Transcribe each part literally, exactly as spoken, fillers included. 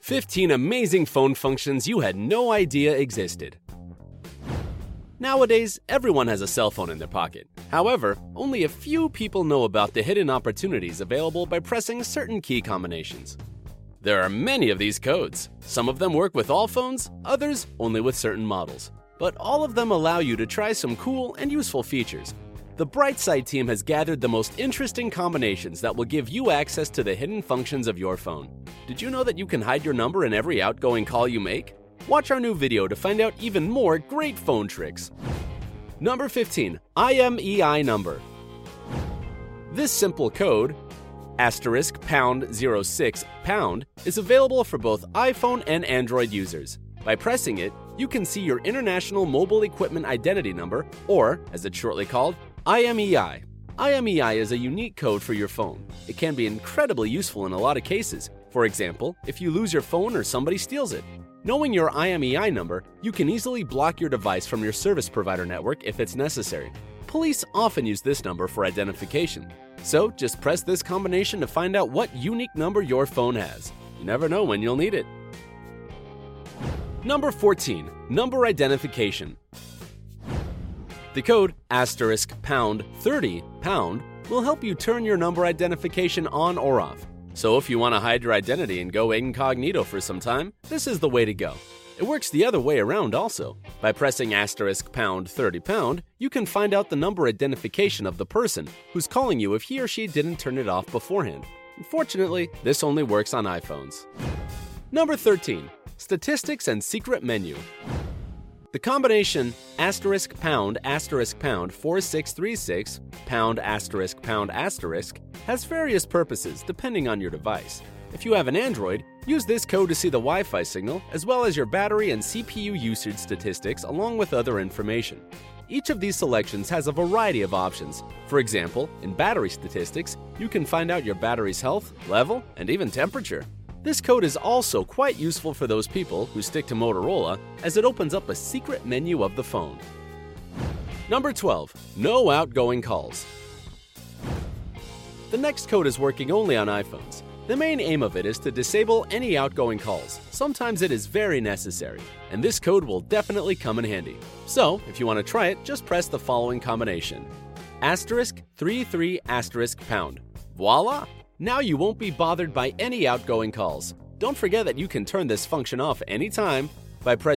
fifteen amazing phone functions you had no idea existed. Nowadays, everyone has a cell phone in their pocket. However, only a few people know about the hidden opportunities available by pressing certain key combinations. There are many of these codes. Some of them work with all phones, others only with certain models. But all of them allow you to try some cool and useful features. The Bright Side team has gathered the most interesting combinations that will give you access to the hidden functions of your phone. Did you know that you can hide your number in every outgoing call you make? Watch our new video to find out even more great phone tricks. Number fifteen, I M E I number. This simple code, asterisk pound zero six pound, is available for both iPhone and Android users. By pressing it, you can see your International Mobile Equipment Identity Number, or as it's shortly called, I M E I. I M E I is a unique code for your phone. It can be incredibly useful in a lot of cases. For example, if you lose your phone or somebody steals it. Knowing your I M E I number, you can easily block your device from your service provider network if it's necessary. Police often use this number for identification. So just press this combination to find out what unique number your phone has. You never know when you'll need it. Number fourteen, number identification. The code asterisk pound thirty pound will help you turn your number identification on or off. So if you want to hide your identity and go incognito for some time, this is the way to go. It works the other way around also. By pressing asterisk pound thirty pound, you can find out the number identification of the person who's calling you if he or she didn't turn it off beforehand. Unfortunately, this only works on iPhones. Number thirteen, statistics and secret menu. The combination asterisk pound asterisk pound four six three six pound asterisk pound asterisk has various purposes depending on your device. If you have an Android, use this code to see the Wi-Fi signal as well as your battery and C P U usage statistics along with other information. Each of these selections has a variety of options. For example, in battery statistics, you can find out your battery's health, level, and even temperature. This code is also quite useful for those people who stick to Motorola, as it opens up a secret menu of the phone. Number twelve, no outgoing calls. The next code is working only on iPhones. The main aim of it is to disable any outgoing calls. Sometimes it is very necessary, and this code will definitely come in handy. So, if you want to try it, just press the following combination. Asterisk three three asterisk pound. Voila! Now you won't be bothered by any outgoing calls. Don't forget that you can turn this function off anytime by pressing...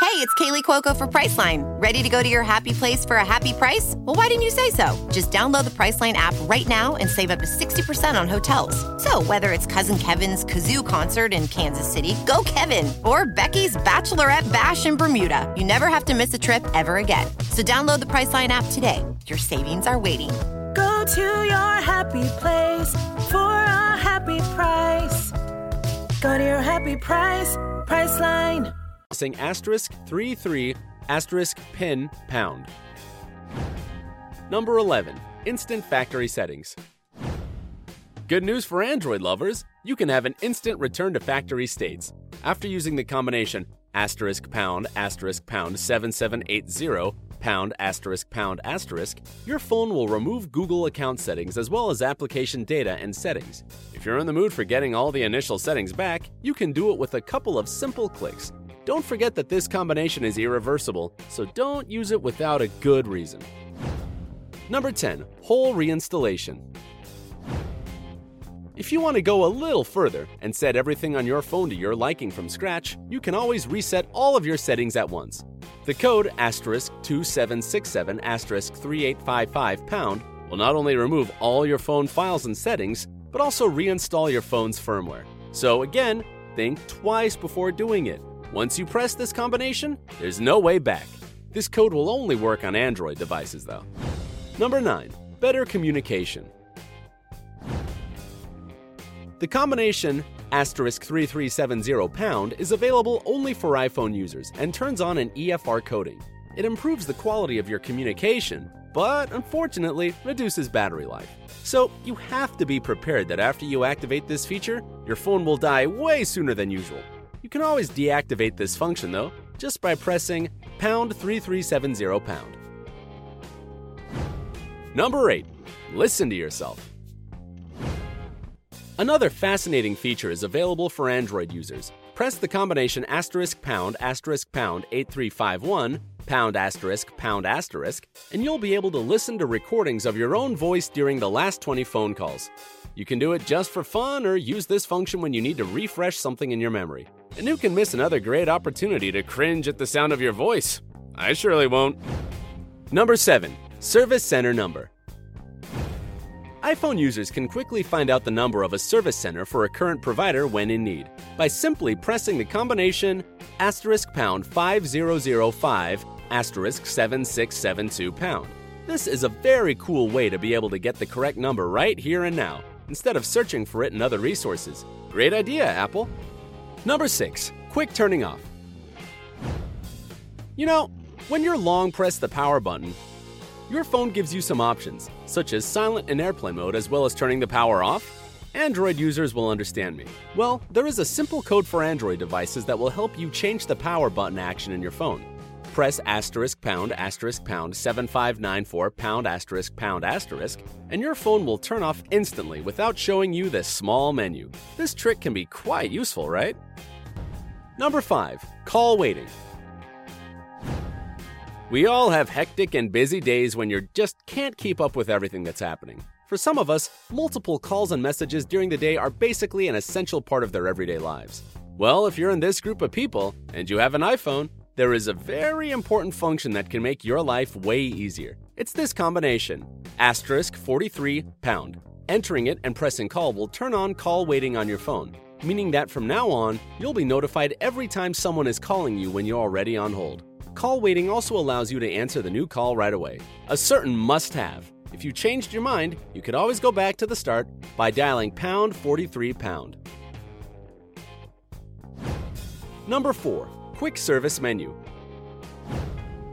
Hey, it's Kaleigh Cuoco for Priceline. Ready to go to your happy place for a happy price? Well, why didn't you say so? Just download the Priceline app right now and save up to sixty percent on hotels. So whether it's Cousin Kevin's Kazoo Concert in Kansas City, go Kevin! Or Becky's Bachelorette Bash in Bermuda, you never have to miss a trip ever again. So download the Priceline app today. Your savings are waiting. Go to your happy place for a happy price. Go to your happy price, Priceline. Sing asterisk three three asterisk pin pound. Number eleven, instant factory settings. Good news for Android lovers, you can have an instant return to factory states. After using the combination asterisk pound asterisk pound seven seven eight zero pound asterisk pound asterisk, your phone will remove Google account settings as well as application data and settings. If you're in the mood for getting all the initial settings back, you can do it with a couple of simple clicks. Don't forget that this combination is irreversible, so don't use it without a good reason. Number ten, whole reinstallation. If you want to go a little further and set everything on your phone to your liking from scratch, you can always reset all of your settings at once. The code asterisk two seven six seven asterisk three eight five five pound will not only remove all your phone files and settings, but also reinstall your phone's firmware. So again, think twice before doing it. Once you press this combination, there's no way back. This code will only work on Android devices though. Number nine, better communication. The combination asterisk three three seven zero pound is available only for iPhone users and turns on an E F R coding. It improves the quality of your communication, but unfortunately reduces battery life. So you have to be prepared that after you activate this feature, your phone will die way sooner than usual. You can always deactivate this function though, just by pressing pound three three seven zero pound. Number eight, listen to yourself. Another fascinating feature is available for Android users. Press the combination asterisk pound asterisk pound eight three five one pound asterisk pound asterisk, and you'll be able to listen to recordings of your own voice during the last twenty phone calls. You can do it just for fun or use this function when you need to refresh something in your memory. And who can miss another great opportunity to cringe at the sound of your voice? I surely won't. Number seven. Service Center Number. iPhone users can quickly find out the number of a service center for a current provider when in need by simply pressing the combination asterisk pound five zero zero five asterisk seven six seven two pound. This is a very cool way to be able to get the correct number right here and now, instead of searching for it in other resources. Great idea, Apple. Number six. Quick Turning Off. You know, when you're long press the power button, your phone gives you some options, such as silent and airplane mode, as well as turning the power off. Android users will understand me. Well, there is a simple code for Android devices that will help you change the power button action in your phone. Press asterisk pound asterisk pound seven five nine four pound asterisk pound asterisk, and your phone will turn off instantly without showing you this small menu. This trick can be quite useful, right? Number five. Call Waiting. We all have hectic and busy days when you just can't keep up with everything that's happening. For some of us, multiple calls and messages during the day are basically an essential part of their everyday lives. Well, if you're in this group of people and you have an iPhone, there is a very important function that can make your life way easier. It's this combination, asterisk forty-three pound. Entering it and pressing call will turn on call waiting on your phone, meaning that from now on, you'll be notified every time someone is calling you when you're already on hold. Call waiting also allows you to answer the new call right away, a certain must-have. If you changed your mind, you could always go back to the start by dialing pound forty-three pound. Number four. Quick Service Menu.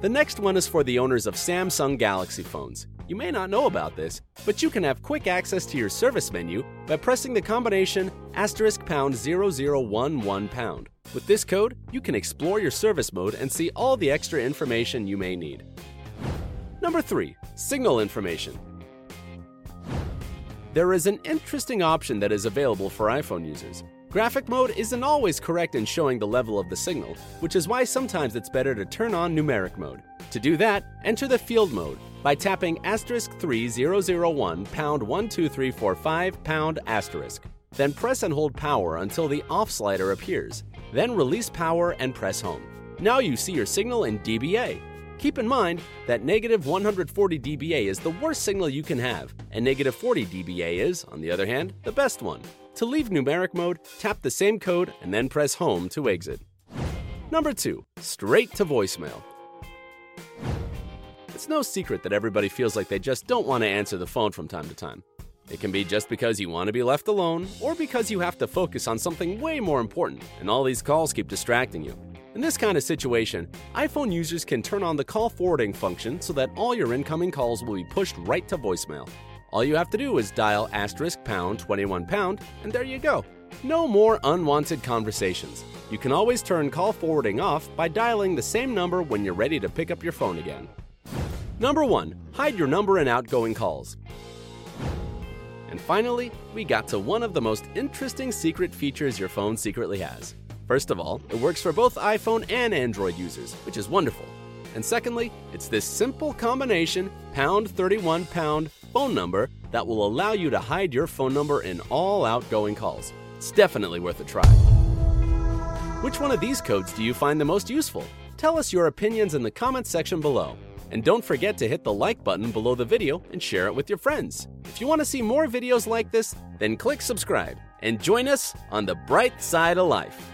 The next one is for the owners of Samsung Galaxy phones. You may not know about this, but you can have quick access to your service menu by pressing the combination asterisk pound zero zero one one pound. With this code, you can explore your service mode and see all the extra information you may need. Number three. Signal Information. There is an interesting option that is available for iPhone users. Graphic mode isn't always correct in showing the level of the signal, which is why sometimes it's better to turn on numeric mode. To do that, enter the field mode by tapping asterisk three zero zero one pound one two three four five pound asterisk. Then press and hold power until the off slider appears. Then release power and press home. Now you see your signal in dBA. Keep in mind that negative one hundred forty dBA is the worst signal you can have, and negative forty dBA is, on the other hand, the best one. To leave numeric mode, tap the same code and then press home to exit. Number two. Straight to Voicemail. It's no secret that everybody feels like they just don't want to answer the phone from time to time. It can be just because you want to be left alone, or because you have to focus on something way more important, and all these calls keep distracting you. In this kind of situation, iPhone users can turn on the call forwarding function so that all your incoming calls will be pushed right to voicemail. All you have to do is dial asterisk pound twenty-one pound, and there you go. No more unwanted conversations. You can always turn call forwarding off by dialing the same number when you're ready to pick up your phone again. Number one. Hide your number in outgoing calls. And finally, we got to one of the most interesting secret features your phone secretly has. First of all, it works for both iPhone and Android users, which is wonderful. And secondly, it's this simple combination, pound thirty-one pound phone number, that will allow you to hide your phone number in all outgoing calls. It's definitely worth a try. Which one of these codes do you find the most useful? Tell us your opinions in the comments section below. And don't forget to hit the like button below the video and share it with your friends. If you want to see more videos like this, then click subscribe and join us on the bright side of life.